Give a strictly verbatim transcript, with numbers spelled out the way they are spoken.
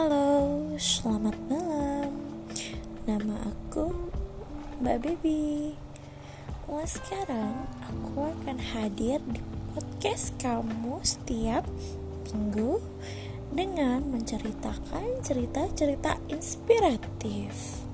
Halo, selamat malam. Nama aku Mbak Baby. Nah, sekarang aku akan hadir di podcast kamu setiap minggu dengan menceritakan cerita-cerita inspiratif.